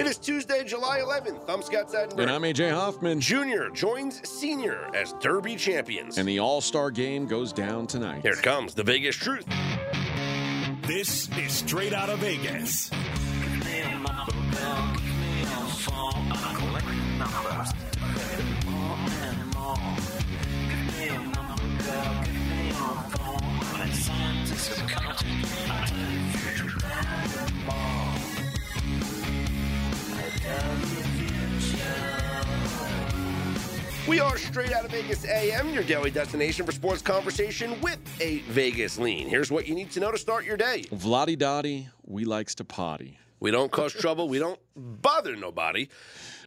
It is Tuesday, July 11th. I'm Scott Seidenberg. And I'm AJ Hoffman. Junior joins Senior as Derby champions. And the All Star Game goes down tonight. Here comes the Vegas truth. This is Straight Outta Vegas. We are Straight Out of Vegas AM, your daily destination for sports conversation with a Vegas lean. Here's what you need to know to start your day. Vladi Dottie, we likes to potty. We don't cause trouble. We don't bother nobody.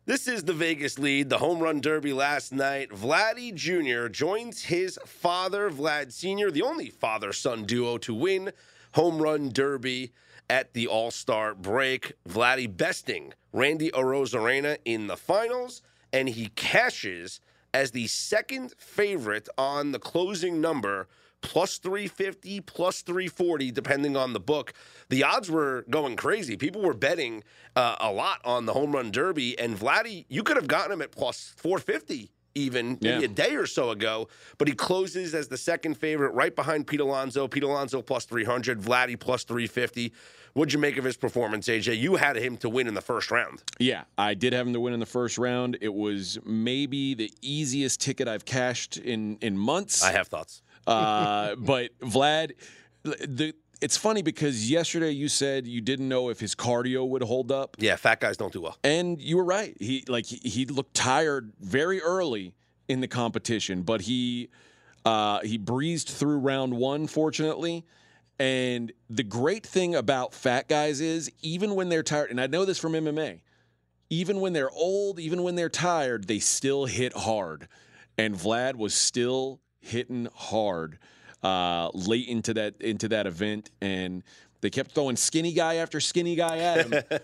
This is the Vegas lead, the Home Run Derby last night. Vladi Jr. joins his father, Vlad Sr., the only father-son duo to win Home Run Derby at the All-Star break. Vladi besting Randy Arozarena in the finals, and he cashes as the second favorite on the closing number, plus 350, plus 340, depending on the book. The odds were going crazy. People were betting a lot on the Home Run Derby, and Vladi, you could have gotten him at plus 450 even maybe a day or so ago, but he closes as the second favorite right behind Pete Alonso. Pete Alonso plus 300, Vladi plus 350. What'd you make of his performance, AJ? You had him to win in the first round. Yeah, I did have him to win in the first round. It was maybe the easiest ticket I've cashed in months. I have thoughts. But Vlad, it's funny because yesterday you said you didn't know if his cardio would hold up. Yeah, fat guys don't do well. And you were right. He looked tired very early in the competition, but he breezed through round one, fortunately. And the great thing about fat guys is even when they're tired, and I know this from MMA, even when they're old, even when they're tired, they still hit hard. And Vlad was still hitting hard late into that event, and they kept throwing skinny guy after skinny guy at him,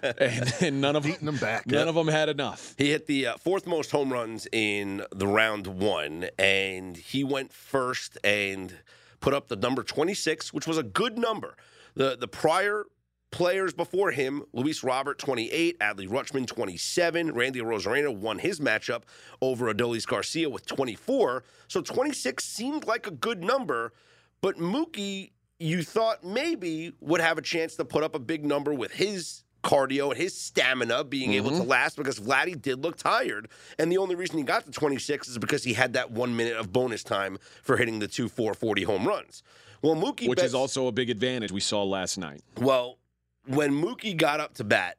and none of them had enough. He hit the fourth most home runs in the round one, and he went first and put up the number 26, which was a good number. The prior players before him, Luis Robert, 28, Adley Rutschman, 27. Randy Arozarena won his matchup over Adolis García with 24. So 26 seemed like a good number, but Mookie, you thought maybe would have a chance to put up a big number with his cardio and his stamina being able to last, because Vladi did look tired. And the only reason he got to 26 is because he had that 1 minute of bonus time for hitting the 2 440 home runs. Well, Mookie Betts, which is also a big advantage we saw last night. Well, when Mookie got up to bat,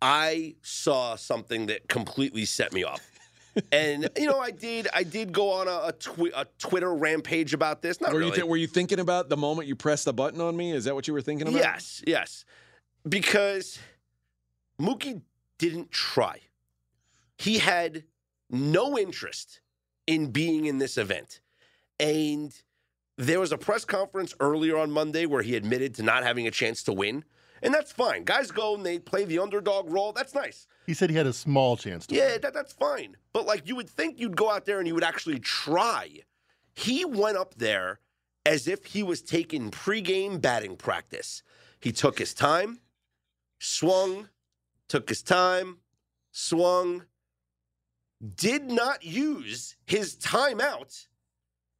I saw something that completely set me off. And, you know, I did go on a Twitter rampage about this. Were you thinking about the moment you pressed the button on me? Is that what you were thinking about? Yes. Because Mookie didn't try. He had no interest in being in this event. And there was a press conference earlier on Monday where he admitted to not having a chance to win. And that's fine. Guys go and they play the underdog role. That's nice. He said he had a small chance to win. Yeah, that's fine. But, like, you would think you'd go out there and you would actually try. He went up there as if he was taking pregame batting practice. He took his time, swung, took his time, swung, did not use his timeout,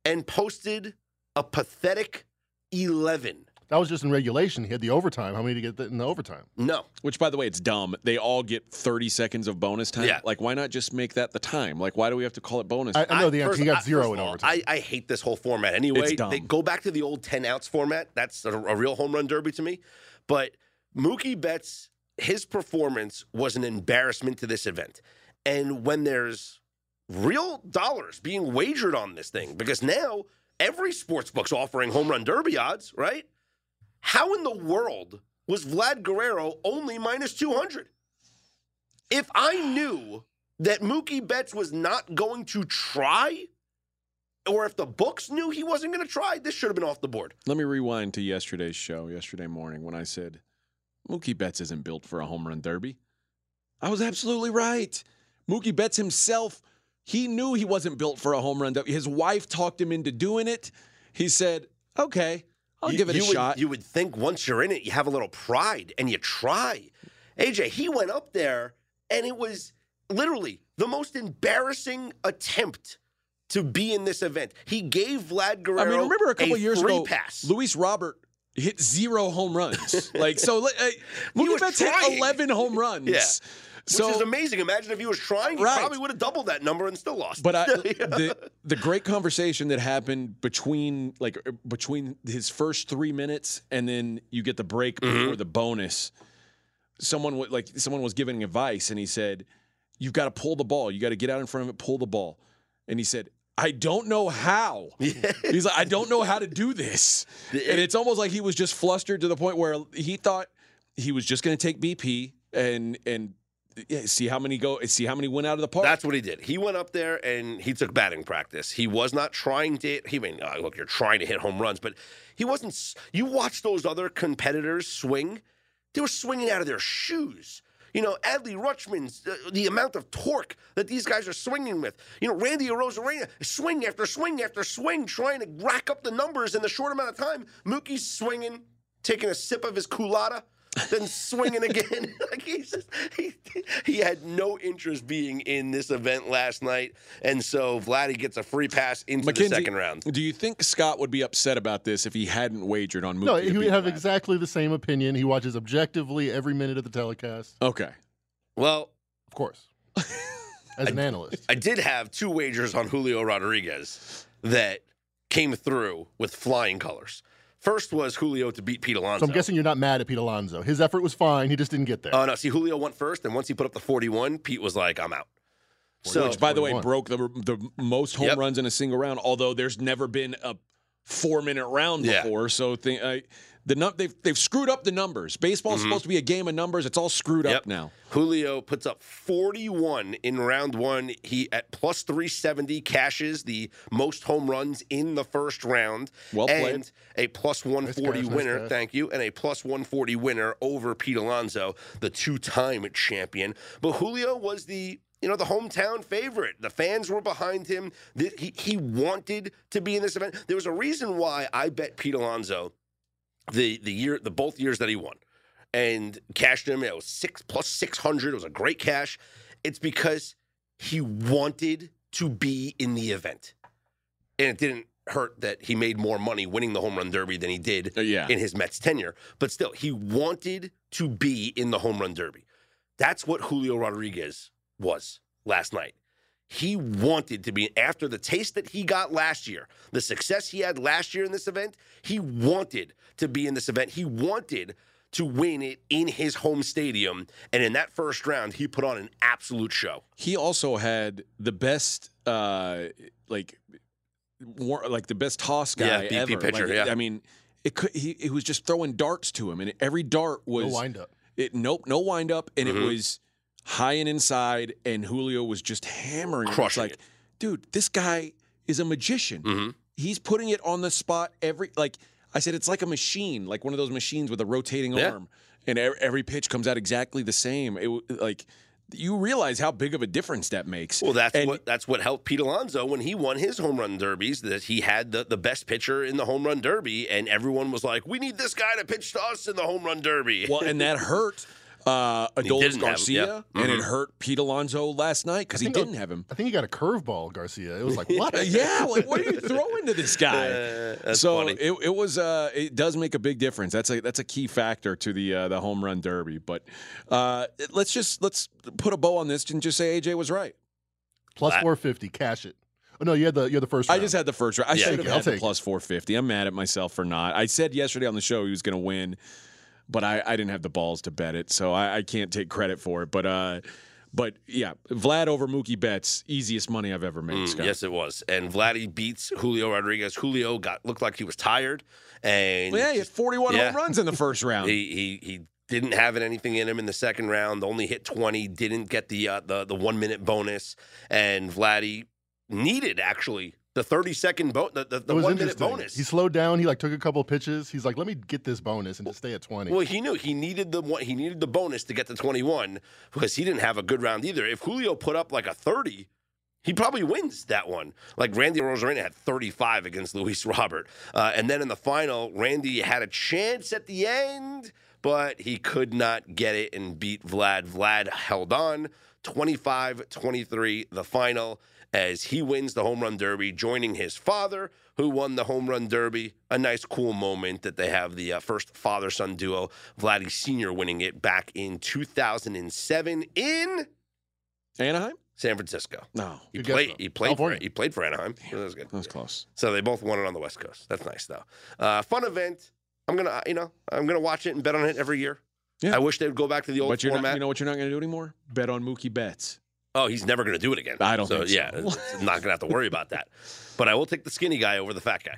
and posted a pathetic 11. That was just in regulation. He had the overtime. How many did he get in the overtime? No. Which, by the way, it's dumb. They all get 30 seconds of bonus time. Yeah. Like, why not just make that the time? Like, why do we have to call it bonus time? I know the answer. He got zero in overtime. I hate this whole format anyway. It's dumb. They go back to the old 10-ounce format. That's a real home run derby to me. But Mookie Betts, his performance was an embarrassment to this event. And when there's real dollars being wagered on this thing, because now every sportsbook's offering home run derby odds, right? How in the world was Vlad Guerrero only minus 200? If I knew that Mookie Betts was not going to try, or if the books knew he wasn't going to try, this should have been off the board. Let me rewind to yesterday's show, yesterday morning, when I said, Mookie Betts isn't built for a home run derby. I was absolutely right. Mookie Betts himself, he knew he wasn't built for a home run derby. His wife talked him into doing it. He said, okay, I'll give it a shot. You would think once you're in it, you have a little pride and you try. AJ, he went up there, and it was literally the most embarrassing attempt to be in this event. He gave Vlad Guerrero remember a couple years ago, pass. Luis Robert hit 0 home runs. Mookie Betts hit 11 home runs. Yeah. So, which is amazing. Imagine if he was trying, he probably would have doubled that number and still lost. But the great conversation that happened between his first 3 minutes and then you get the break before the bonus. Someone was giving advice and he said, "You've got to pull the ball. You got to get out in front of it, pull the ball." And he said, "I don't know how." He's like, "I don't know how to do this." And it's almost like he was just flustered to the point where he thought he was just going to take BP and. Yeah, see how many went out of the park. That's what he did. He went up there and he took batting practice. He was not trying to hit. Look, you're trying to hit home runs, but he wasn't. You watch those other competitors swing. They were swinging out of their shoes. You know, Adley Rutschman's, the amount of torque that these guys are swinging with. You know, Randy Arozarena, swing after swing after swing, trying to rack up the numbers in the short amount of time. Mookie's swinging, taking a sip of his culotta. Then swinging again. He had no interest being in this event last night, and so Vladdy gets a free pass into the second round. Do you think Scott would be upset about this if he hadn't wagered on Mookie? No, he would have exactly the same opinion. He watches objectively every minute of the telecast. Okay. Well, of course. As an analyst. I did have 2 wagers on Julio Rodriguez that came through with flying colors. First was Julio to beat Pete Alonso. So I'm guessing you're not mad at Pete Alonso. His effort was fine. He just didn't get there. Oh, no. See, Julio went first, and once he put up the 41, Pete was like, I'm out. So, which, by the way, broke the most home runs in a single round, although there's never been a 4-minute round before. Yeah. So they've screwed up the numbers. Baseball's supposed to be a game of numbers. It's all screwed up now. Julio puts up 41 in round one. He, at plus 370, cashes the most home runs in the first round. Well played. And a plus 140 winner. Nice, thank you. And a plus 140 winner over Pete Alonso, the 2-time champion. But Julio was the hometown favorite. The fans were behind him. He wanted to be in this event. There was a reason why I bet Pete Alonso both years that he won and cashed him. It was +600. It was a great cash. It's because he wanted to be in the event. And it didn't hurt that he made more money winning the Home Run Derby than he did in his Mets tenure. But still, he wanted to be in the Home Run Derby. That's what Julio Rodriguez was last night. He wanted to be, after the taste that he got last year, the success he had last year in this event, he wanted to be in this event. He wanted to win it in his home stadium. And in that first round, he put on an absolute show. He also had the best, the best toss guy BP ever. Pitcher, I mean, it was just throwing darts to him, and every dart was no windup. No windup, and it was high and inside, and Julio was just hammering. Crushing it. Like, dude, this guy is a magician. He's putting it on the spot it's like a machine, like one of those machines with a rotating arm, and every pitch comes out exactly the same. You realize how big of a difference that makes. Well, that's what helped Pete Alonso when he won his home run derbies, that he had the best pitcher in the home run derby, and everyone was like, we need this guy to pitch to us in the home run derby. Well, and that hurt. Adolis Garcia, and it hurt Pete Alonso last night because he didn't have him. I think he got a curveball, Garcia. It was like, what? What are you throwing to this guy? So funny. It was. It does make a big difference. That's a key factor to the home run derby. But let's put a bow on this and just say AJ was right. Plus 450, cash it. Oh, no, you had the first round. I just had the first round. I should have had the plus 450. I'm mad at myself for not. I said yesterday on the show he was going to win. But I didn't have the balls to bet it, so I can't take credit for it. But yeah, Vlad over Mookie Betts, easiest money I've ever made, Scott. Yes, it was. And Vladdy beats Julio Rodriguez. Julio looked like he was tired. And he had 41 home runs in the first round. He didn't have anything in him in the second round, only hit 20, didn't get the 1-minute bonus. And Vladdy needed, actually, the 30-second the 1-minute bonus. He slowed down. He took a couple of pitches. He's like, let me get this bonus and just stay at 20. Well, he knew he needed the bonus to get to 21 because he didn't have a good round either. If Julio put up a 30, he probably wins that one. Randy Arozarena had 35 against Luis Robert, and then in the final, Randy had a chance at the end. but he could not get it and beat Vlad. Vlad held on, 25-23 the final, as he wins the Home Run Derby, joining his father, who won the Home Run Derby. A nice, cool moment that they have the first father-son duo, Vladi Sr. winning it back in 2007 in Anaheim? San Francisco. No. He played for Anaheim. Damn, that was good. That was close. So they both won it on the West Coast. That's nice, though. Fun event. I'm gonna watch it and bet on it every year. Yeah. I wish they would go back to the old format. You know what you're not going to do anymore? Bet on Mookie Betts. Oh, he's never going to do it again. I don't think so. Yeah, I'm not going to have to worry about that. But I will take the skinny guy over the fat guy.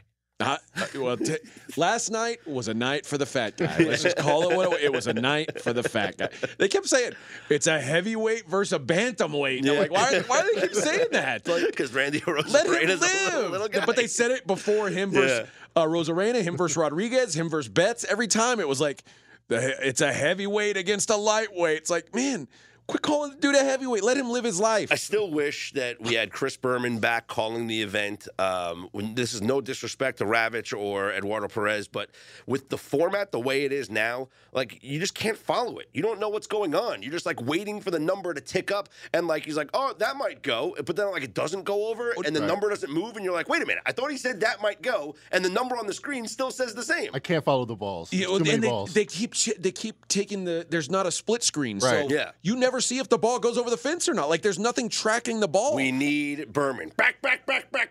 Last night was a night for the fat guy. Let's just call it what it was a night for the fat guy. They kept saying, it's a heavyweight versus a bantamweight. Yeah. I'm like, why do they keep saying that? Because Randy Arozarena is a little guy. But they said it before him versus Arozarena, him versus Rodriguez, him versus Betts. Every time it was like, it's a heavyweight against a lightweight. It's like, man, quit calling the dude a heavyweight. Let him live his life. I still wish that we had Chris Berman back calling the event. This is no disrespect to Ravitch or Eduardo Perez, but with the format the way it is now, like, you just can't follow it. You don't know what's going on. You're just, like, waiting for the number to tick up, and, like, he's like, oh, that might go, but then, like, it doesn't go over, and the number doesn't move, and you're like, wait a minute, I thought he said that might go, and the number on the screen still says the same. I can't follow the balls. Yeah, well, too many balls. They keep taking there's not a split screen, right. So you never see if the ball goes over the fence or not. Like, there's nothing tracking the ball. We need Berman. Back,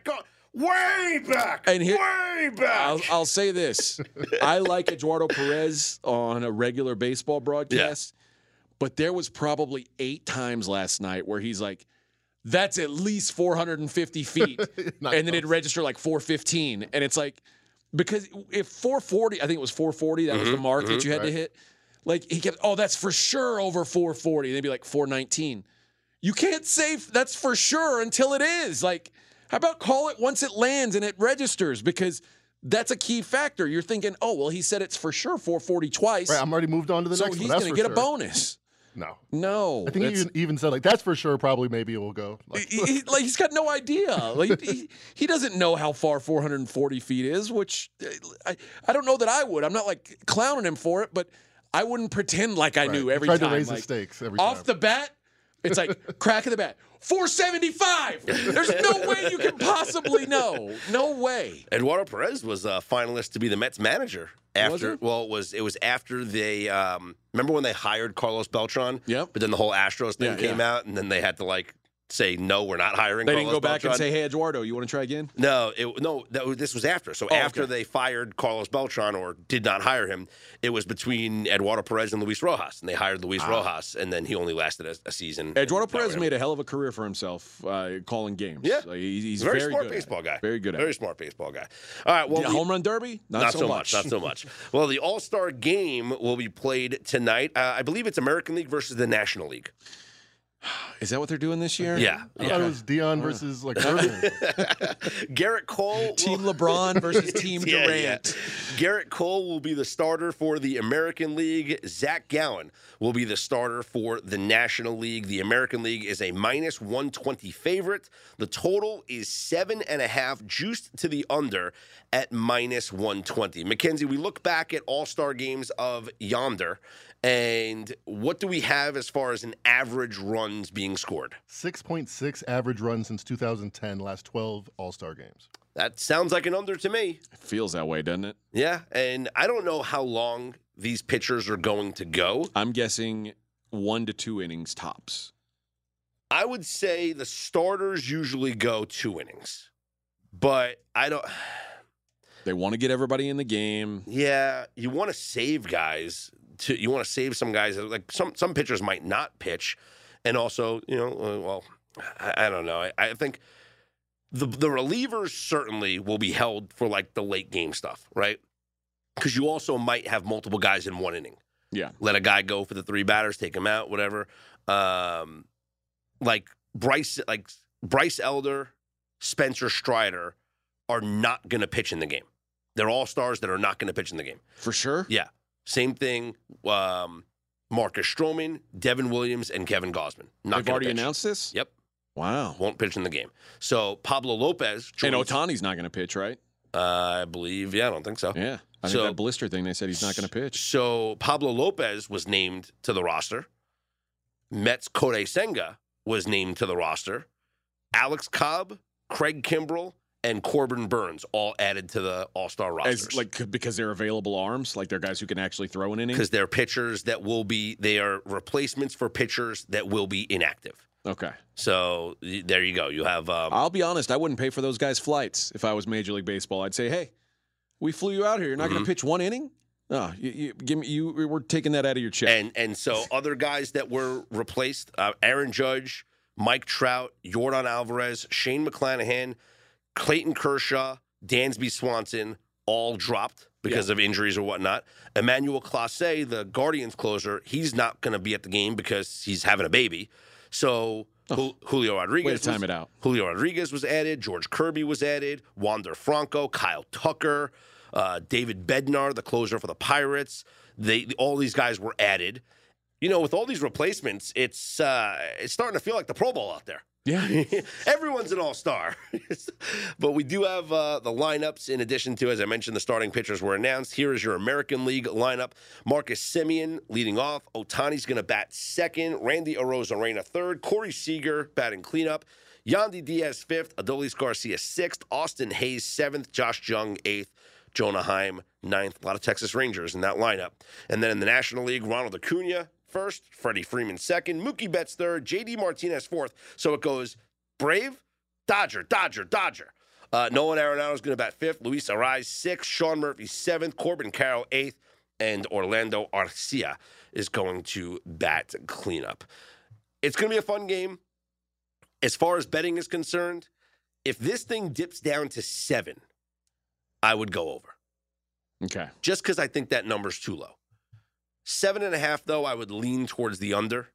go. Way back. And here, way back. I'll say this. I like Eduardo Perez on a regular baseball broadcast, but there was probably 8 times last night where he's like, that's at least 450 feet. And then it'd register like 415. And it's like, because if 440, I think it was 440, that was the mark that you had to hit. Like, he kept, that's for sure over 440. They'd be like 419. You can't say that's for sure until it is. Like, how about call it once it lands and it registers? Because that's a key factor. You're thinking, oh, well, he said it's for sure 440 twice. Right, I'm already moved on to the next one. So he's going to get a bonus. No. I think he even said, like, that's for sure, probably, maybe it will go. Like, he's got no idea. Like, he doesn't know how far 440 feet is, which I don't know that I would. I'm not, like, clowning him for it, but I wouldn't pretend like I knew every time. Tried to raise the stakes every time. Off the bat, it's like crack of the bat. 475. There's no way you can possibly know. No way. Eduardo Perez was a finalist to be the Mets manager after. Well, it was after they remember when they hired Carlos Beltran. Yeah. But then the whole Astros thing came out, and then they had to say, no, we're not hiring. They didn't go back and say, hey, Eduardo, you want to try again? No, this was after. So after they fired Carlos Beltran or did not hire him, it was between Eduardo Perez and Luis Rojas, and they hired Luis Rojas, and then he only lasted a season. Eduardo Perez made a hell of a career for himself calling games. Yeah. So he's a very smart baseball guy. Very good at it. Very smart baseball guy. All right, well, Home Run Derby? Not so much. Well, the All Star Game will be played tonight. I believe it's American League versus the National League. Is that what they're doing this year? Yeah. I thought it was Dion versus Garrett Cole. Team LeBron versus Team Durant. Yeah. Garrett Cole will be the starter for the American League. Zach Gowen will be the starter for the National League. The American League is a -120 favorite. The total is 7.5, juiced to the under at -120. Mackenzie, we look back at All-Star games of yonder, and what do we have as far as an average runs being scored? 6.6 average runs since 2010, last 12 All-Star games. That sounds like an under to me. It feels that way, doesn't it? Yeah, and I don't know how long these pitchers are going to go. I'm guessing 1 to 2 innings tops. I would say the starters usually go 2 innings, but I don't... They want to get everybody in the game. Yeah, you want to save guys. You want to save some guys. Like some pitchers might not pitch, and also I don't know. I think the relievers certainly will be held for the late game stuff, right? Because you also might have multiple guys in one inning. Yeah, let a guy go for the 3 batters, take him out, whatever. Bryce Elder, Spencer Strider are not going to pitch in the game. They're all stars that are not going to pitch in the game for sure. Yeah. Same thing, Marcus Stroman, Devin Williams, and Kevin Gausman. They've already announced this? Yep. Wow. Won't pitch in the game. So Pablo Lopez. And Ohtani's not going to pitch, right? I believe. Yeah, I don't think so. Yeah. I think that blister thing, they said he's not going to pitch. So Pablo Lopez was named to the roster. Mets Kodai Senga was named to the roster. Alex Cobb, Craig Kimbrell, and Corbin Burns all added to the All-Star rosters. As, like, because they're available arms? Like, they're guys who can actually throw an inning? Because they're pitchers that will be – they are replacements for pitchers that will be inactive. Okay. So, there you go. You have I'll be honest. I wouldn't pay for those guys' flights if I was Major League Baseball. I'd say, hey, we flew you out here. You're not going to pitch one inning? No, you we're taking that out of your check. And so other guys that were replaced, Aaron Judge, Mike Trout, Yordan Alvarez, Shane McClanahan, Clayton Kershaw, Dansby Swanson, all dropped because of injuries or whatnot. Emmanuel Clase, the Guardians closer, he's not going to be at the game because he's having a baby. So Julio Rodriguez. Wait to time it out. Julio Rodriguez was added. George Kirby was added. Wander Franco, Kyle Tucker, David Bednar, the closer for the Pirates. All these guys were added. You know, with all these replacements, it's starting to feel like the Pro Bowl out there. Yeah. Everyone's an all-star. But we do have the lineups in addition to, as I mentioned, the starting pitchers were announced. Here is your American League lineup. Marcus Semien leading off. Ohtani's going to bat second. Randy Arozarena third. Corey Seager batting cleanup. Yandy Diaz fifth. Adolis García sixth. Austin Hayes seventh. Josh Jung eighth. Jonah Heim ninth. A lot of Texas Rangers in that lineup. And then in the National League, Ronald Acuna first, Freddie Freeman second, Mookie Betts third, J.D. Martinez fourth. So it goes Brave, Dodger, Dodger, Dodger. Nolan Arenado's going to bat fifth, Luis Arraez sixth, Sean Murphy seventh, Corbin Carroll eighth, and Orlando Arcia is going to bat cleanup. It's going to be a fun game. As far as betting is concerned, if this thing dips down to 7, I would go over. Okay. Just because I think that number's too low. 7.5, though, I would lean towards the under,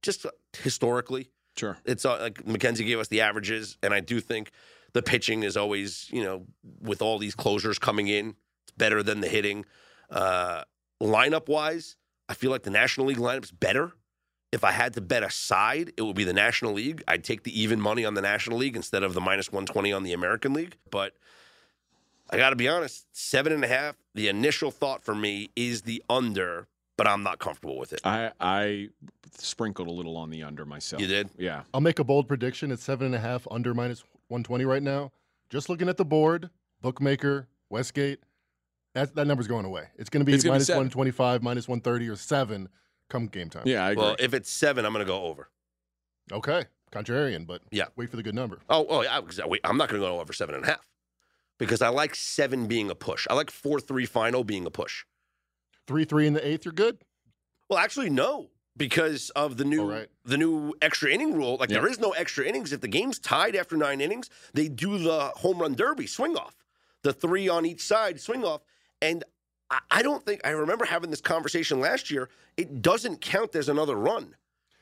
just historically. Sure. It's like Mackenzie gave us the averages, and I do think the pitching is always, you know, with all these closers coming in, it's better than the hitting. Lineup-wise, I feel like the National League lineup's better. If I had to bet a side, it would be the National League. I'd take the even money on the National League instead of the minus 120 on the American League, but I got to be honest, 7.5, the initial thought for me is the under, but I'm not comfortable with it. I sprinkled a little on the under myself. You did? Yeah. I'll make a bold prediction. It's 7.5 under minus 120 right now. Just looking at the board, bookmaker, Westgate, that number's going away. It's going to be minus 125, minus 130, or 7 come game time. Yeah, I agree. Well, if it's 7, I'm going to go over. Okay. Contrarian, but wait for the good number. Oh yeah, I'm not going to go over 7.5 because I like 7 being a push. I like 4-3 final being a push. 3-3 in the 8th, you're good? Well, actually, no, because of the new extra inning rule. Like, there is no extra innings. If the game's tied after 9 innings, they do the home run derby swing-off, the 3 on each side swing-off. And I don't think – I remember having this conversation last year. It doesn't count as another run.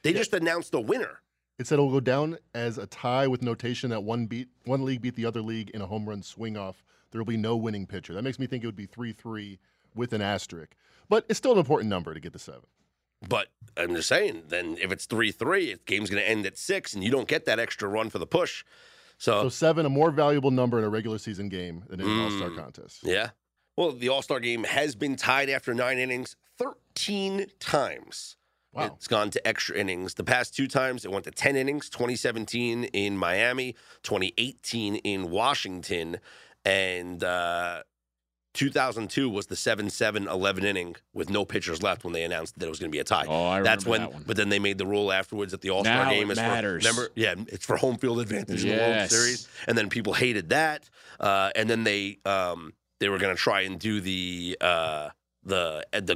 They just announced the winner. It said it will go down as a tie with notation that one league beat the other league in a home run swing-off. There will be no winning pitcher. That makes me think it would be 3-3 with an asterisk. But it's still an important number to get to 7. But I'm just saying, then if it's 3-3, the game's going to end at 6, and you don't get that extra run for the push. So 7, a more valuable number in a regular season game than in an All-Star contest. Yeah. Well, the All-Star game has been tied after 9 innings 13 times. Wow. It's gone to extra innings. The past 2 times, it went to 10 innings, 2017 in Miami, 2018 in Washington, and 2002 was the 7-7, 11-inning with no pitchers left when they announced that it was going to be a tie. Oh, I remember that one. But then they made the rule afterwards that the All-Star game is matters. It's for home field advantage in the World Series. And then people hated that. And then they were going to try and do the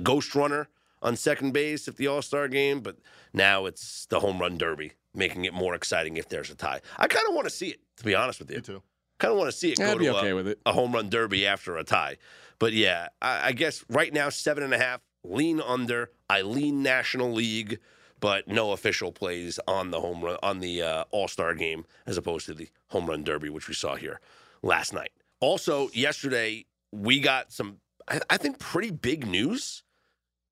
ghost runner on second base at the All-Star game. But now it's the home run derby, making it more exciting if there's a tie. I kind of want to see it, to be honest with you. Me too. Kind of want to see it go to a home run derby after a tie. But, yeah, I guess right now 7.5, lean under. I lean National League, but no official plays on the home run on the All-Star game as opposed to the home run derby, which we saw here last night. Also, yesterday we got some, I think, pretty big news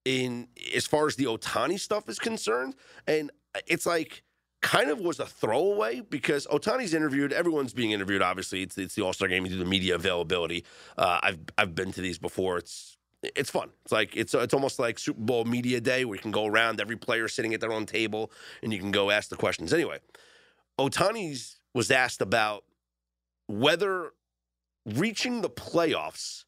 in as far as the Ohtani stuff is concerned. And it's like kind of was a throwaway because Ohtani's interviewed. Everyone's being interviewed, obviously. It's the All-Star Game. You do the media availability. I've been to these before. It's fun. It's like it's almost like Super Bowl media day where you can go around, every player sitting at their own table, and you can go ask the questions. Anyway, Ohtani's was asked about whether reaching the playoffs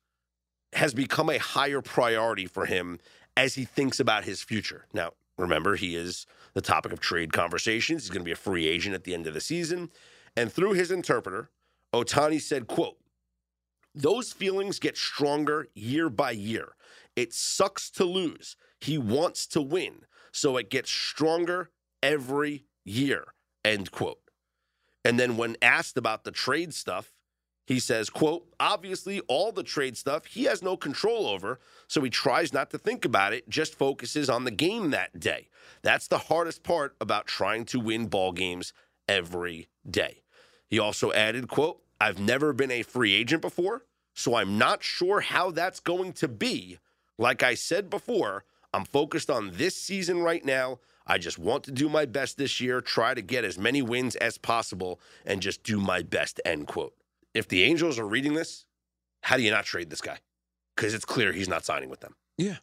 has become a higher priority for him as he thinks about his future. Now, remember, he is the topic of trade conversations. He's going to be a free agent at the end of the season. And through his interpreter, Ohtani said, quote, "Those feelings get stronger year by year. It sucks to lose. He wants to win. So it gets stronger every year," end quote. And then when asked about the trade stuff, he says, quote, "Obviously, all the trade stuff he has no control over, so he tries not to think about it, just focuses on the game that day. That's the hardest part about trying to win ball games every day." He also added, quote, "I've never been a free agent before, so I'm not sure how that's going to be. Like I said before, I'm focused on this season right now. I just want to do my best this year, try to get as many wins as possible, and just do my best," end quote. If the Angels are reading this, how do you not trade this guy? Because it's clear he's not signing with them. Yeah.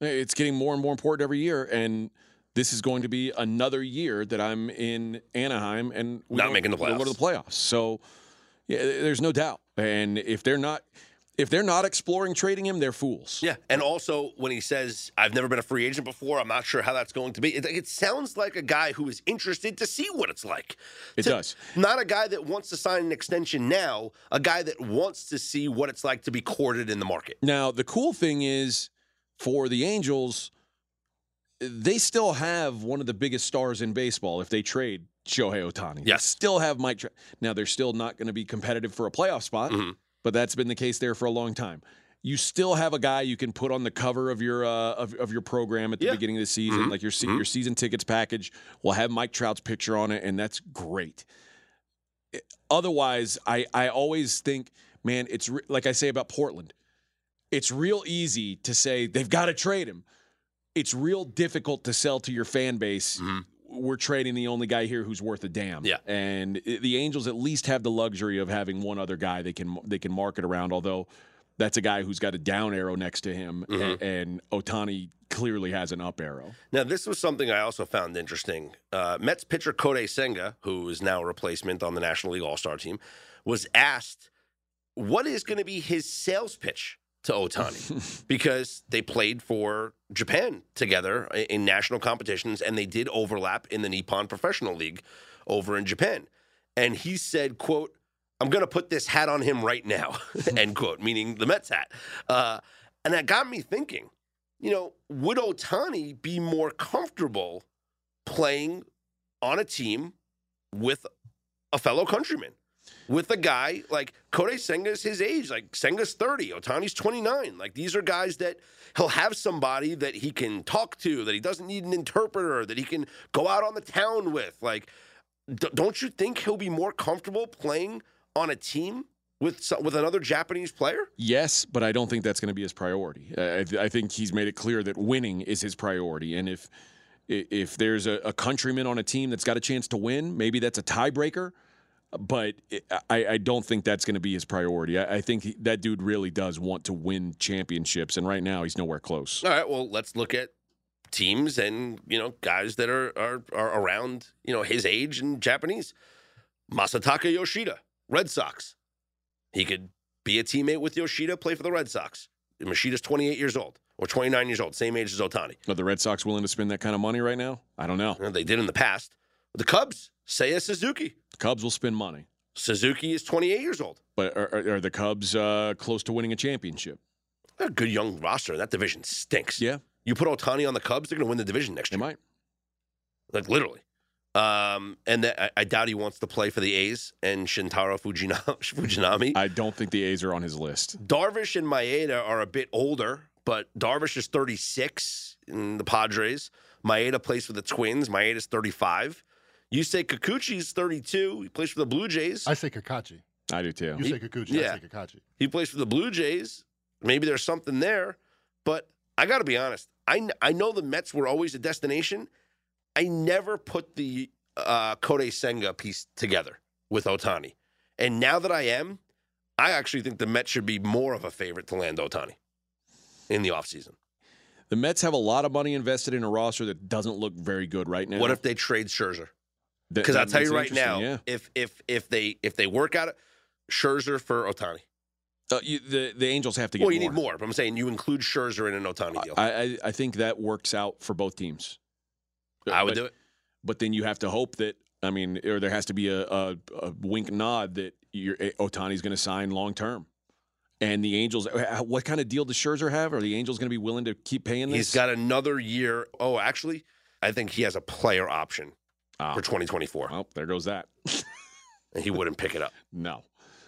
It's getting more and more important every year, and this is going to be another year that I'm in Anaheim and we not making the playoffs. Go to the playoffs. So, yeah, there's no doubt. And if they're not exploring trading him, they're fools. Yeah, and also when he says, "I've never been a free agent before, I'm not sure how that's going to be," it sounds like a guy who is interested to see what it's like. It does. Not a guy that wants to sign an extension now, a guy that wants to see what it's like to be courted in the market. Now, the cool thing is for the Angels, they still have one of the biggest stars in baseball if they trade Shohei Ohtani. Yes. They still have Mike. Now, they're still not going to be competitive for a playoff spot. Mm-hmm. But that's been the case there for a long time. You still have a guy you can put on the cover of your program at the beginning of the season, like your season tickets package will have Mike Trout's picture on it, and that's great. Otherwise, I always think, man, it's like I say about Portland. It's real easy to say they've got to trade him. It's real difficult to sell to your fan base. Mm-hmm. We're trading the only guy here who's worth a damn. Yeah. And the Angels at least have the luxury of having one other guy they can market around, although that's a guy who's got a down arrow next to him, and Ohtani clearly has an up arrow. Now, this was something I also found interesting. Mets pitcher Kodai Senga, who is now a replacement on the National League All-Star team, was asked what is going to be his sales pitch to Ohtani because they played for Japan together in national competitions, and they did overlap in the Nippon Professional League over in Japan. And he said, quote, "I'm going to put this hat on him right now," end quote, meaning the Mets hat. And that got me thinking, you know, would Ohtani be more comfortable playing on a team with a fellow countryman? With a guy like Kodai Senga's his age, like Senga's 30, Ohtani's 29. Like these are guys that he'll have somebody that he can talk to, that he doesn't need an interpreter, that he can go out on the town with. Like, don't you think he'll be more comfortable playing on a team with another Japanese player? Yes, but I don't think that's going to be his priority. I think he's made it clear that winning is his priority, and if there's a countryman on a team that's got a chance to win, maybe that's a tiebreaker. But I don't think that's going to be his priority. I think that dude really does want to win championships, and right now he's nowhere close. All right, well, let's look at teams and, you know, guys that are around, you know, his age and Japanese. Masataka Yoshida, Red Sox. He could be a teammate with Yoshida, play for the Red Sox. Yoshida's 28 years old or 29 years old, same age as Ohtani. Are the Red Sox willing to spend that kind of money right now? I don't know. You know, they did in the past. The Cubs, Seiya Suzuki. Cubs will spend money. Suzuki is 28 years old. But are the Cubs close to winning a championship? They're a good young roster. That division stinks. Yeah. You put Ohtani on the Cubs, they're going to win the division next year. They might. Like, literally. I doubt he wants to play for the A's and Shintaro Fujinami. I don't think the A's are on his list. Darvish and Maeda are a bit older, but Darvish is 36 in the Padres. Maeda plays for the Twins. Maeda's 35. Yusei Kikuchi's 32. He plays for the Blue Jays. I say Kikuchi. I do too. You say Kikuchi. Yeah. I say Kikuchi. He plays for the Blue Jays. Maybe there's something there, but I got to be honest. I know the Mets were always a destination. I never put the Kodai Senga piece together with Ohtani. And now that I am, I actually think the Mets should be more of a favorite to land Ohtani in the offseason. The Mets have a lot of money invested in a roster that doesn't look very good right now. What if they trade Scherzer? Because I'll tell you right now, yeah. if they work out, Scherzer for Ohtani. The Angels have to get more. Well, you need more, but I'm saying you include Scherzer in an Ohtani deal. I think that works out for both teams. I would do it. But then you have to hope that, I mean, or there has to be a wink nod that Ohtani's going to sign long term. And the Angels, what kind of deal does Scherzer have? Are the Angels going to be willing to keep paying this? He's got another year. Oh, actually, I think he has a player option for 2024. Well, there goes that. And he wouldn't pick it up. No.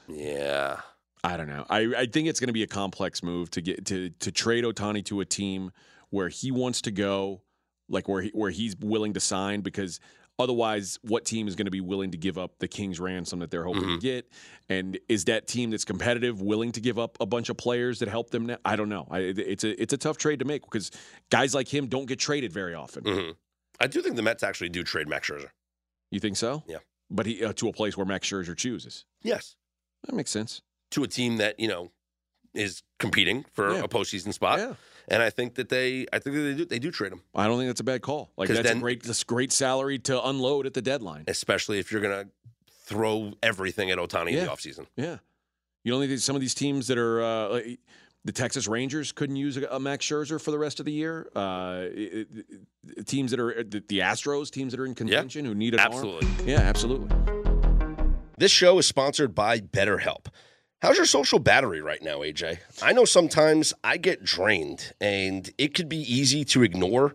Yeah. I don't know. I think it's going to be a complex move to get to trade Ohtani to a team where he wants to go, like where he's willing to sign, because otherwise what team is going to be willing to give up the king's ransom that they're hoping to get? And is that team that's competitive willing to give up a bunch of players that help them now? I don't know. It's a tough trade to make because guys like him don't get traded very often. Mm-hmm. I do think the Mets actually do trade Max Scherzer. You think so? Yeah. But he to a place where Max Scherzer chooses. Yes. That makes sense. To a team that, you know, is competing for a postseason spot. Yeah. And I think that they do trade him. I don't think that's a bad call. Like that's a great salary to unload at the deadline. Especially if you're going to throw everything at Ohtani in the offseason. Yeah. You don't think some of these teams that are like the Texas Rangers couldn't use a Max Scherzer for the rest of the year? Teams that are the Astros, teams that are in contention who need an arm. Yeah, absolutely. This show is sponsored by BetterHelp. How's your social battery right now, AJ? I know sometimes I get drained, and it could be easy to ignore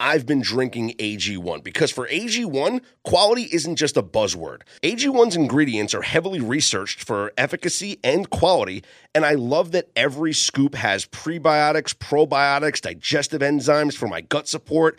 I've been drinking AG1, because for AG1, quality isn't just a buzzword. AG1's ingredients are heavily researched for efficacy and quality, and I love that every scoop has prebiotics, probiotics, digestive enzymes for my gut support,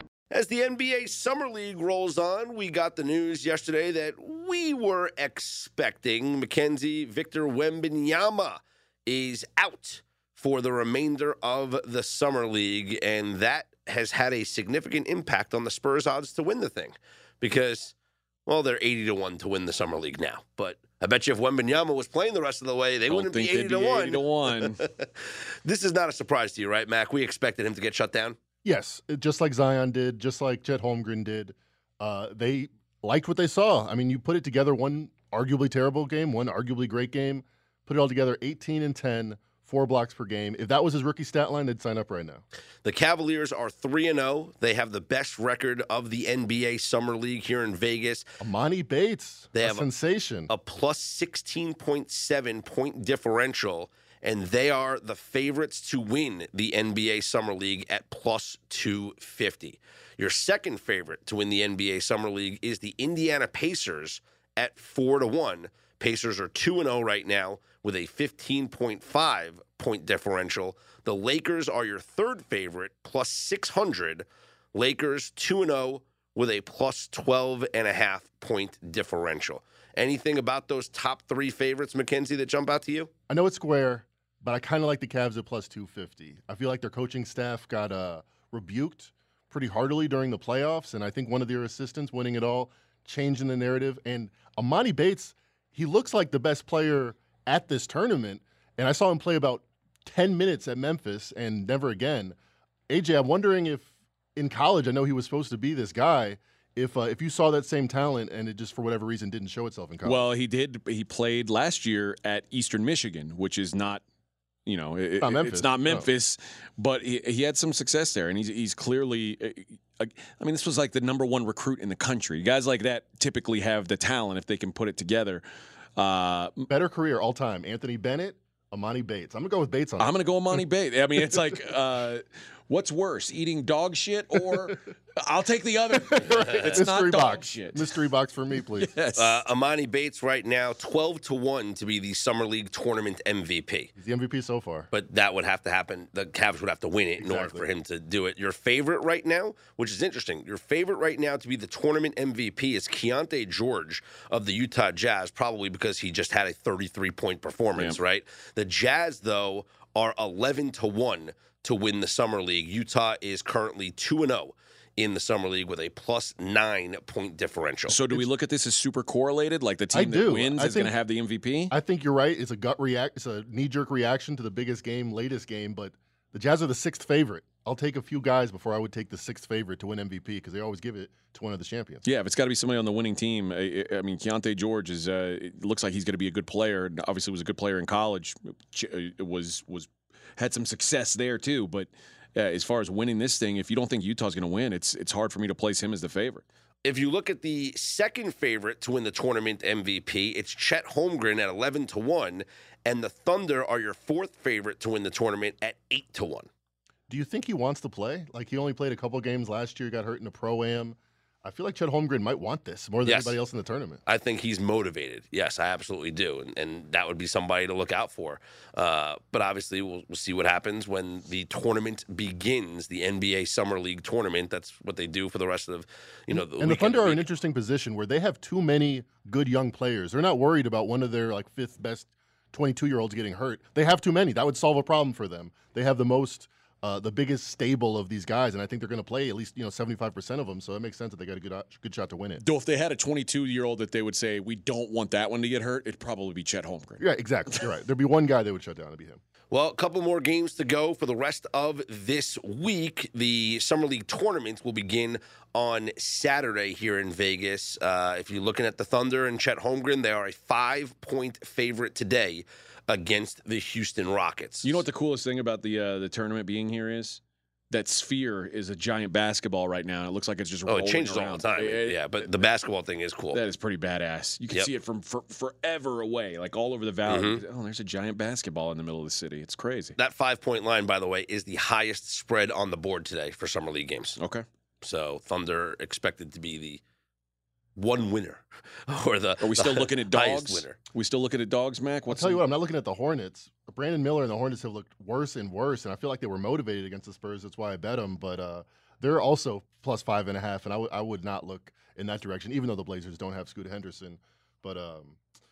As the NBA Summer League rolls on, we got the news yesterday that we were expecting. Victor Wembanyama is out for the remainder of the Summer League, and that has had a significant impact on the Spurs' odds to win the thing because, well, they're 80-1 to win the Summer League now. But I bet you if Wembanyama was playing the rest of the way, they wouldn't be 80-1. This is not a surprise to you, right, Mac? We expected him to get shut down. Yes, just like Zion did, just like Chet Holmgren did. They liked what they saw. I mean, you put it together, one arguably terrible game, one arguably great game, put it all together, 18-10, 4 blocks per game. If that was his rookie stat line, they'd sign up right now. The Cavaliers are 3-0. They have the best record of the NBA Summer League here in Vegas. Emoni Bates, they have sensation. A plus 16.7 point differential, and they are the favorites to win the NBA Summer League at plus 250. Your second favorite to win the NBA Summer League is the Indiana Pacers at 4-1. Pacers are 2-0 right now with a 15.5 point differential. The Lakers are your third favorite, plus 600. Lakers 2-0 with a plus 12.5 point differential. Anything about those top three favorites, Mackenzie, that jump out to you? I know it's square, but I kind of like the Cavs at plus 250. I feel like their coaching staff got rebuked pretty heartily during the playoffs, and I think one of their assistants winning it all, changing the narrative. And Emoni Bates, he looks like the best player at this tournament, and I saw him play about 10 minutes at Memphis and never again. AJ, I'm wondering if in college, I know he was supposed to be this guy, if you saw that same talent and it just for whatever reason didn't show itself in college. Well, he did. He played last year at Eastern Michigan, which is not, you know, it's not Memphis, but he had some success there, and he's clearly I mean, this was like the #1 recruit in the country. Guys like that typically have the talent if they can put it together. Better career all time. Anthony Bennett, Emoni Bates. I'm going to go with Bates on it. I'm going to go Emoni Bates. I mean, it's like, what's worse, eating dog shit or I'll take the other. Right. It's mystery not dog box. Shit. Mystery box for me, please. Yes. Emoni Bates right now, 12-1 to be the Summer League Tournament MVP. He's the MVP so far. But that would have to happen. The Cavs would have to win it in order for him to do it. Your favorite right now, which is interesting, your favorite right now to be the tournament MVP is Keontae George of the Utah Jazz, probably because he just had a 33-point performance, right? The Jazz, though, are 11-1 to win the Summer League. Utah is currently 2-0 in the Summer League with a plus 9 point differential. So do we look at this as super correlated? Like the team that wins is going to have the MVP? I think you're right. It's a it's a knee-jerk reaction to the biggest game, latest game, but the Jazz are the 6th favorite. I'll take a few guys before I would take the 6th favorite to win MVP because they always give it to one of the champions. Yeah, if it's got to be somebody on the winning team, I mean, Keontae George is. It looks like he's going to be a good player. Obviously, was a good player in college. Was had some success there too. But as far as winning this thing, if you don't think Utah's going to win, it's hard for me to place him as the favorite. If you look at the second favorite to win the tournament MVP, it's Chet Holmgren at 11-1, and the Thunder are your 4th favorite to win the tournament at 8-1. Do you think he wants to play? Like, he only played a couple games last year, got hurt in a pro-am. I feel like Chet Holmgren might want this more than anybody else in the tournament. I think he's motivated. Yes, I absolutely do. And that would be somebody to look out for. But obviously, we'll see what happens when the tournament begins, the NBA Summer League tournament. That's what they do for the rest of, the Thunder are an interesting position where they have too many good young players. They're not worried about one of their, 5th best 22-year-olds getting hurt. They have too many. That would solve a problem for them. They have the most... the biggest stable of these guys, and I think they're going to play at least 75% of them, so that makes sense that they got a good shot to win it. Though if they had a 22-year-old that they would say, we don't want that one to get hurt, it'd probably be Chet Holmgren. Yeah, exactly. You're right. There'd be one guy they would shut down. It'd be him. Well, a couple more games to go for the rest of this week. The Summer League tournament will begin on Saturday here in Vegas. If you're looking at the Thunder and Chet Holmgren, they are a 5-point favorite today against the Houston Rockets. You know what the coolest thing about the tournament being here is? That sphere is a giant basketball right now. And it looks like it's just rolling around. It changes all the time. But the basketball thing is cool. That is pretty badass. You can see it from forever away, like all over the valley. Mm-hmm. Oh, there's a giant basketball in the middle of the city. It's crazy. That 5-point line, by the way, is the highest spread on the board today for Summer League games. Okay. So Thunder expected to be the one winner, or the. Are we still looking at dogs? Winner. We still looking at dogs, Mac. I'll tell you what, I'm not looking at the Hornets. Brandon Miller and the Hornets have looked worse and worse, and I feel like they were motivated against the Spurs. That's why I bet them. But they're also plus 5.5, and I would not look in that direction, even though the Blazers don't have Scoot Henderson. But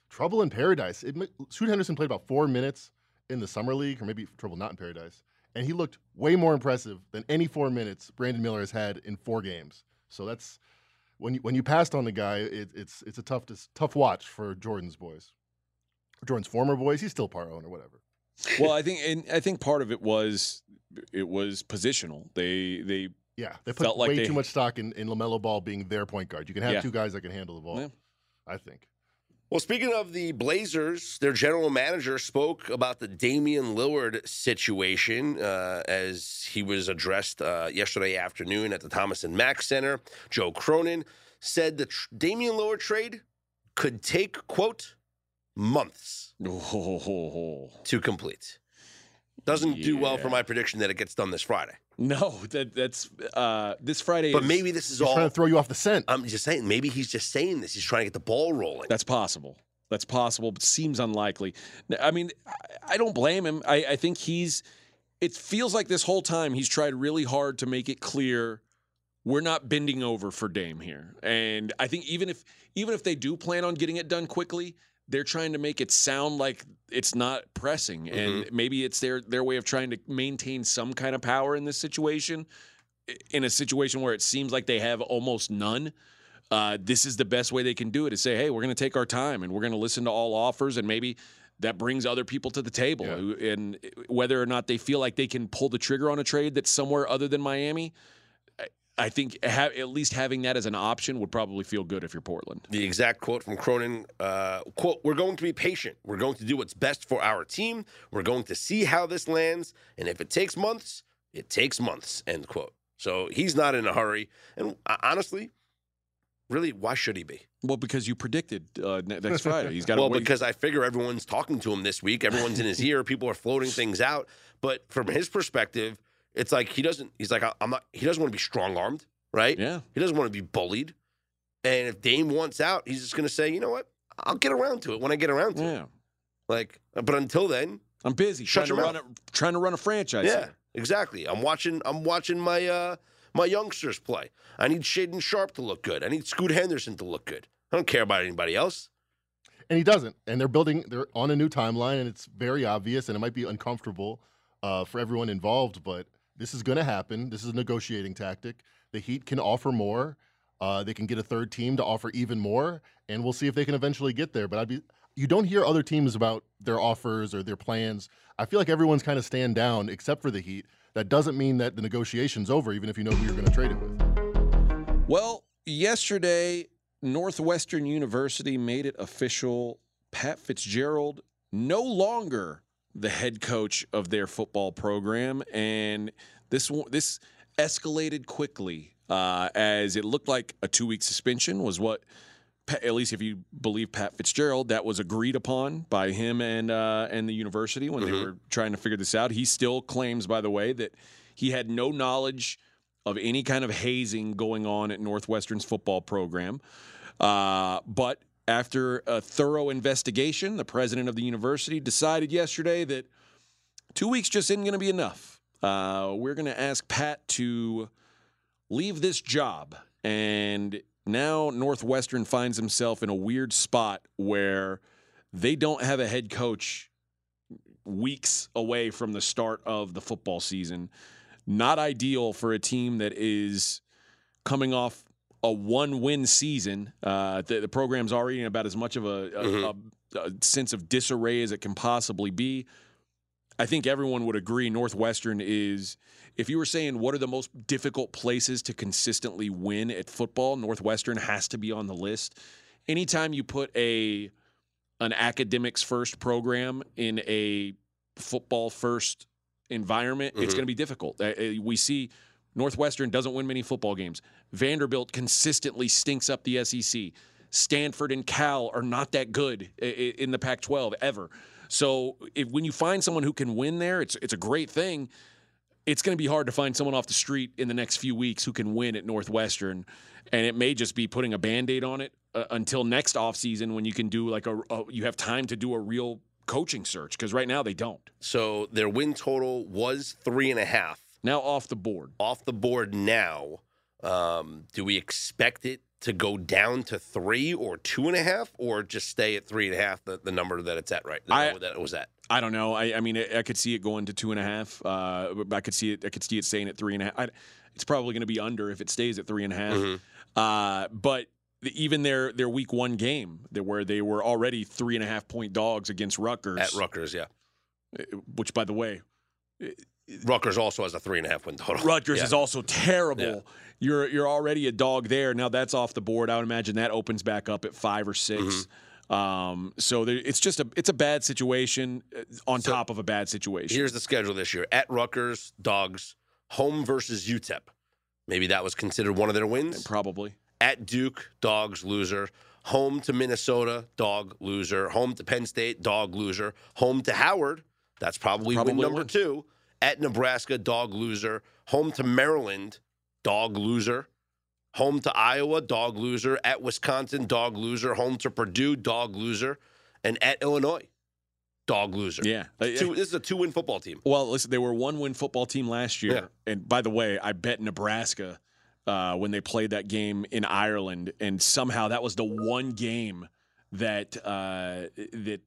trouble in paradise. Scoot Henderson played about 4 minutes in the Summer League, or maybe trouble not in paradise, and he looked way more impressive than any 4 minutes Brandon Miller has had in 4 games. So that's. When you passed on the guy, it's a tough watch for Jordan's boys, Jordan's former boys. He's still part owner, whatever. Well, I think part of it was positional. They put way too much stock in LaMelo Ball being their point guard. You can have 2 guys that can handle the ball. Yeah. I think. Well, speaking of the Blazers, their general manager spoke about the Damian Lillard situation as he was addressed yesterday afternoon at the Thomas and Mack Center. Joe Cronin said the Damian Lillard trade could take, quote, months to complete. Doesn't do well for my prediction that it gets done this Friday. No, that's this Friday. But maybe this is all trying to throw you off the scent. I'm just saying, maybe he's just saying this. He's trying to get the ball rolling. That's possible. That's possible, but seems unlikely. I mean, I don't blame him. I think it feels like this whole time he's tried really hard to make it clear we're not bending over for Dame here. And I think even if they do plan on getting it done quickly, they're trying to make it sound like it's not pressing, and maybe it's their way of trying to maintain some kind of power in this situation, in a situation where it seems like they have almost none. This is the best way they can do it, is say, hey, we're going to take our time, and we're going to listen to all offers, and maybe that brings other people to the table. Yeah. And whether or not they feel like they can pull the trigger on a trade that's somewhere other than Miami, I think at least having that as an option would probably feel good if you're Portland. The exact quote from Cronin, quote, "We're going to be patient. We're going to do what's best for our team. We're going to see how this lands. And if it takes months, it takes months," end quote. So he's not in a hurry. And honestly, really, why should he be? Well, because you predicted next Friday. He's got to wait. Because I figure everyone's talking to him this week. Everyone's in his ear. People are floating things out. But from his perspective, it's like he doesn't want to be strong-armed, right? Yeah. He doesn't want to be bullied. And if Dame wants out, he's just going to say, you know what? I'll get around to it when I get around to it. Like, but until then, I'm busy trying to run a franchise. Yeah, exactly. I'm watching my my youngsters play. I need Shaden Sharp to look good. I need Scoot Henderson to look good. I don't care about anybody else. And he doesn't. And they're on a new timeline, and it's very obvious, and it might be uncomfortable for everyone involved, but this is going to happen. This is a negotiating tactic. The Heat can offer more. They can get a third team to offer even more, and we'll see if they can eventually get there. But you don't hear other teams about their offers or their plans. I feel like everyone's kind of stand down except for the Heat. That doesn't mean that the negotiation's over, even if you know who you're going to trade it with. Well, yesterday, Northwestern University made it official. Pat Fitzgerald no longer the head coach of their football program, and this escalated quickly as it looked like a 2-week suspension was what, at least if you believe Pat Fitzgerald, that was agreed upon by him and the university when they were trying to figure this out. He still claims, by the way, that he had no knowledge of any kind of hazing going on at Northwestern's football program, but after a thorough investigation, the president of the university decided yesterday that 2 weeks just isn't going to be enough. We're going to ask Pat to leave this job. And now Northwestern finds himself in a weird spot where they don't have a head coach weeks away from the start of the football season. Not ideal for a team that is coming off a one-win season. The program's already in about as much of a sense of disarray as it can possibly be. I think everyone would agree Northwestern is, if you were saying what are the most difficult places to consistently win at football, Northwestern has to be on the list. Anytime you put an academics-first program in a football-first environment, it's going to be difficult. We see Northwestern doesn't win many football games. Vanderbilt consistently stinks up the SEC. Stanford and Cal are not that good in the Pac-12 ever. So when you find someone who can win there, it's a great thing. It's going to be hard to find someone off the street in the next few weeks who can win at Northwestern, and it may just be putting a Band-Aid on it until next offseason when you can do like you have time to do a real coaching search, because right now they don't. So their win total was 3.5. Now off the board. Off the board now. Do we expect it to go down to 3 or 2.5, or just stay at 3.5, the number that it's at right now? That it was at. I don't know. I mean, I could see it going to 2.5. I could see it staying at 3.5. It's probably going to be under if it stays at 3.5. But even their week one game, where they were already 3.5-point dogs against Rutgers. At Rutgers, yeah. Which, by the way, Rutgers also has a 3.5 win total. Rutgers is also terrible. Yeah. You're already a dog there. Now that's off the board. I would imagine that opens back up at 5 or 6. So there, it's just a bad situation on top of a bad situation. Here's the schedule this year: at Rutgers, dogs. Home versus UTEP. Maybe that was considered one of their wins. Probably. At Duke, dogs, loser. Home to Minnesota, dog, loser. Home to Penn State, dog, loser. Home to Howard, that's probably win number two. At Nebraska, dog, loser. Home to Maryland, dog, loser. Home to Iowa, dog, loser. At Wisconsin, dog, loser. Home to Purdue, dog, loser. And at Illinois, dog, loser. Yeah. This is a two-win football team. Well, listen, they were a one-win football team last year. Yeah. And by the way, I bet Nebraska when they played that game in Ireland, and somehow that was the one game that that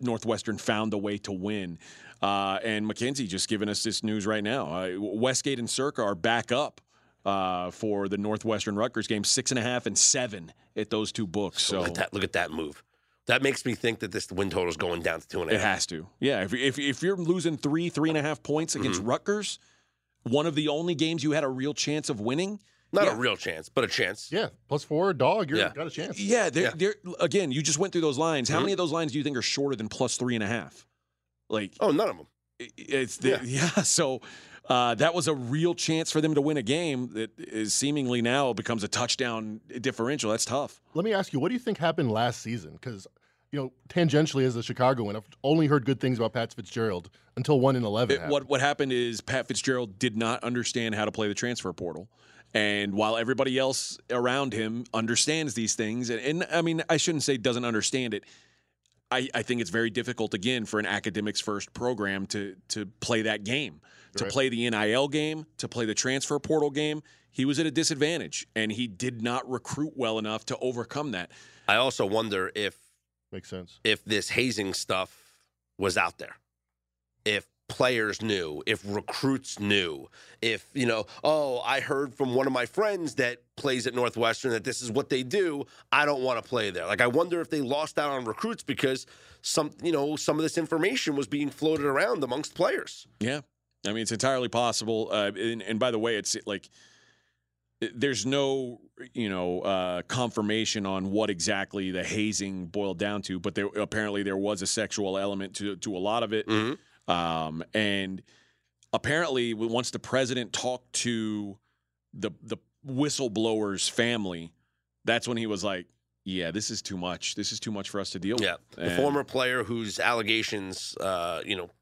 Northwestern found a way to win. And Mackenzie just giving us this news right now. Westgate and Circa are back up for the Northwestern Rutgers game, 6.5 and 7 at those two books. So look at that move. That makes me think that this win total is going down to 2.5. It has to. Yeah, if you're losing 3.5 points against Rutgers, one of the only games you had a real chance of winning. Not a real chance, but a chance. Yeah, +4, dog, you've got a chance. Yeah, again, you just went through those lines. How many of those lines do you think are shorter than +3.5? Like, oh, none of them. That was a real chance for them to win a game that is seemingly now becomes a touchdown differential. That's tough. Let me ask you, what do you think happened last season? Because, you know, tangentially as a Chicagoan, I've only heard good things about Pat Fitzgerald until 1-11 happened. What happened is Pat Fitzgerald did not understand how to play the transfer portal. And while everybody else around him understands these things, and I mean, I shouldn't say doesn't understand it, I think it's very difficult, again, for an academics-first program to play that game, to play the NIL game, to play the transfer portal game. He was at a disadvantage, and he did not recruit well enough to overcome that. I also wonder if this hazing stuff was out there, if players knew, if recruits knew, if, you know, oh, I heard from one of my friends that plays at Northwestern that this is what they do. I don't want to play there. Like, I wonder if they lost out on recruits because some of this information was being floated around amongst players. Yeah. I mean, it's entirely possible. And by the way, it's like there's no, confirmation on what exactly the hazing boiled down to, but apparently there was a sexual element to a lot of it. Mm-hmm. And apparently once the president talked to the whistleblower's family, that's when he was like, yeah, this is too much. This is too much for us to deal with. Yeah, the former player whose allegations,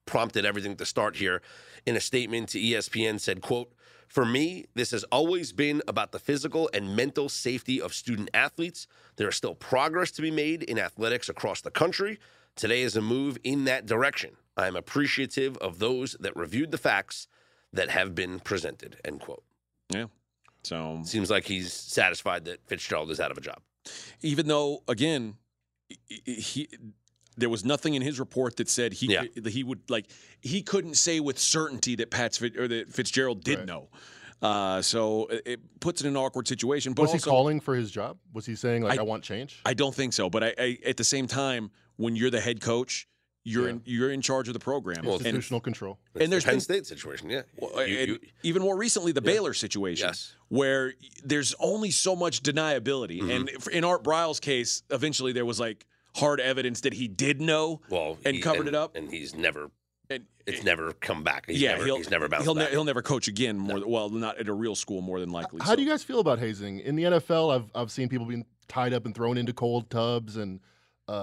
prompted everything to start here, in a statement to ESPN said, quote, "For me, this has always been about the physical and mental safety of student athletes. There is still progress to be made in athletics across the country. Today is a move in that direction. I am appreciative of those that reviewed the facts that have been presented," end quote. Yeah. So seems like he's satisfied that Fitzgerald is out of a job. Even though, again, there was nothing in his report that said he couldn't say with certainty that that Fitzgerald did know. So it puts it in an awkward situation. But was he calling for his job? Was he saying, like, I want change? I don't think so. But I at the same time, when you're the head coach, you're in charge of the program. Well, institutional control. And there's the Penn State situation, yeah. Well, even more recently, the Baylor situation, where there's only so much deniability. Mm-hmm. And in Art Briles' case, eventually there was like hard evidence that he did know and covered it up. And he's never. It's never come back. He's never bounced back. He'll never coach again. Not at a real school, more than likely. How do you guys feel about hazing in the NFL? I've seen people being tied up and thrown into cold tubs and.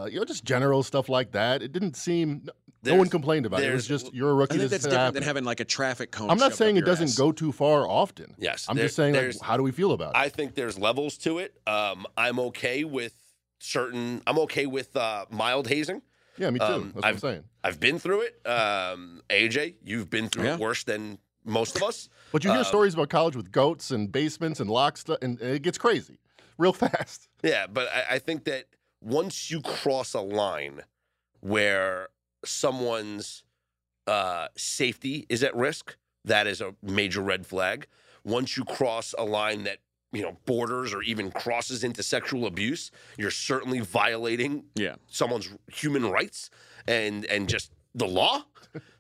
Just general stuff like that. It didn't seem no one complained about it. It was just you're a rookie. I think that's different than having like a traffic cone. I'm not saying it doesn't go too far often. Yes, I'm just saying, like, how do we feel about it? I think there's levels to it. I'm okay with mild hazing. Yeah, me too. That's what I'm saying. I've been through it. AJ, you've been through it worse than most of us. But you hear stories about college with goats and basements and locks, and it gets crazy real fast. Yeah, but I think that. Once you cross a line where someone's safety is at risk, that is a major red flag. Once you cross a line that, borders or even crosses into sexual abuse, you're certainly violating someone's human rights and just the law.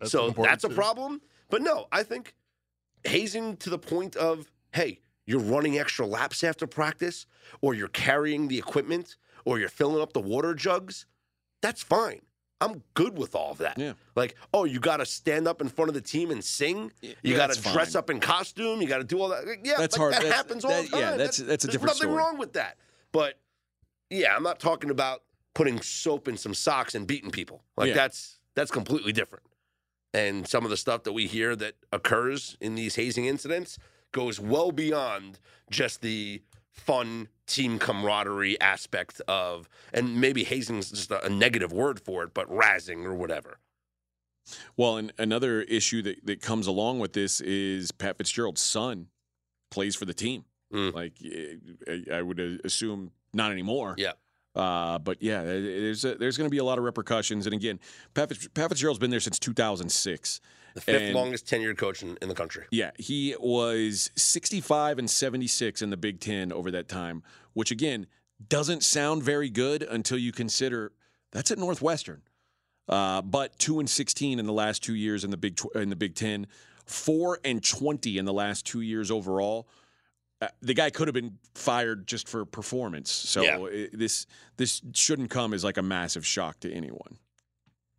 that's a problem. But no, I think hazing to the point of, hey, you're running extra laps after practice, or you're carrying the equipment, or you're filling up the water jugs, that's fine. I'm good with all of that. Yeah. Like, oh, you got to stand up in front of the team and sing. You got to dress up in costume. You got to do all that. Yeah, that's hard. That happens all the time. Yeah, that's a different story. There's nothing wrong with that. But, yeah, I'm not talking about putting soap in some socks and beating people. Like, that's completely different. And some of the stuff that we hear that occurs in these hazing incidents goes well beyond just the fun team camaraderie aspect of, and maybe hazing's just a negative word for it, but razzing or whatever. Well, and another issue that comes along with this is Pat Fitzgerald's son plays for the team. Mm. Like, I would assume not anymore. Yeah. But yeah, there's going to be a lot of repercussions. And again, Pat Fitzgerald's been there since 2006. The fifth longest tenured coach in the country. Yeah, he was 65 and 76 in the Big Ten over that time, which, again, doesn't sound very good until you consider that's at Northwestern. But 2-16 in the last 2 years in the Big Ten, 4-20 in the last 2 years overall. The guy could have been fired just for performance. So this shouldn't come as like a massive shock to anyone.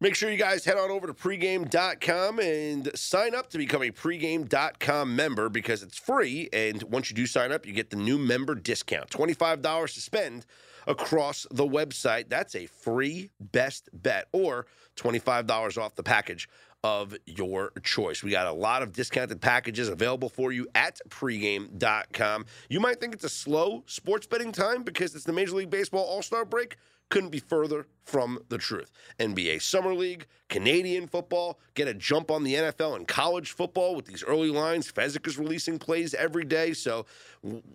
Make sure you guys head on over to pregame.com and sign up to become a pregame.com member because it's free. And once you do sign up, you get the new member discount, $25 to spend across the website. That's a free best bet, or $25 off the package of your choice. We got a lot of discounted packages available for you at pregame.com. You might think it's a slow sports betting time because it's the Major League Baseball All-Star break. Couldn't be further from the truth. NBA Summer League, Canadian football, get a jump on the NFL and college football with these early lines. Fezzik is releasing plays every day. So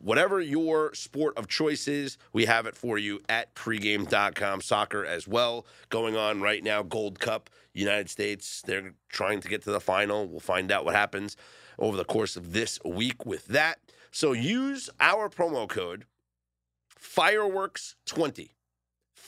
whatever your sport of choice is, we have it for you at pregame.com. Soccer as well going on right now. Gold Cup, United States, they're trying to get to the final. We'll find out what happens over the course of this week with that. So use our promo code FIREWORKS20.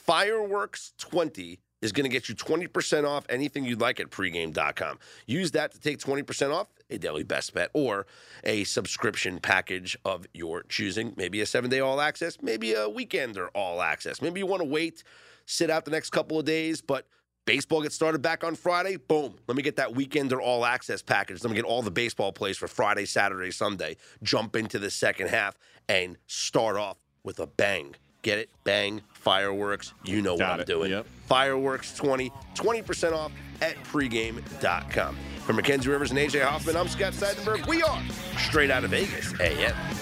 Fireworks20 is going to get you 20% off anything you'd like at pregame.com. Use that to take 20% off a daily best bet or a subscription package of your choosing. Maybe a 7-day all access, maybe a weekend or all access. Maybe you want to wait, sit out the next couple of days, but baseball gets started back on Friday. Boom. Let me get that weekend or all access package. Let me get all the baseball plays for Friday, Saturday, Sunday. Jump into the second half and start off with a bang. Get it? Bang. Fireworks. You know what I'm doing. Yep. Fireworks 20% off at pregame.com. For Mackenzie Rivers and AJ Hoffman, I'm Scott Seidenberg. We are Straight Out of Vegas AM.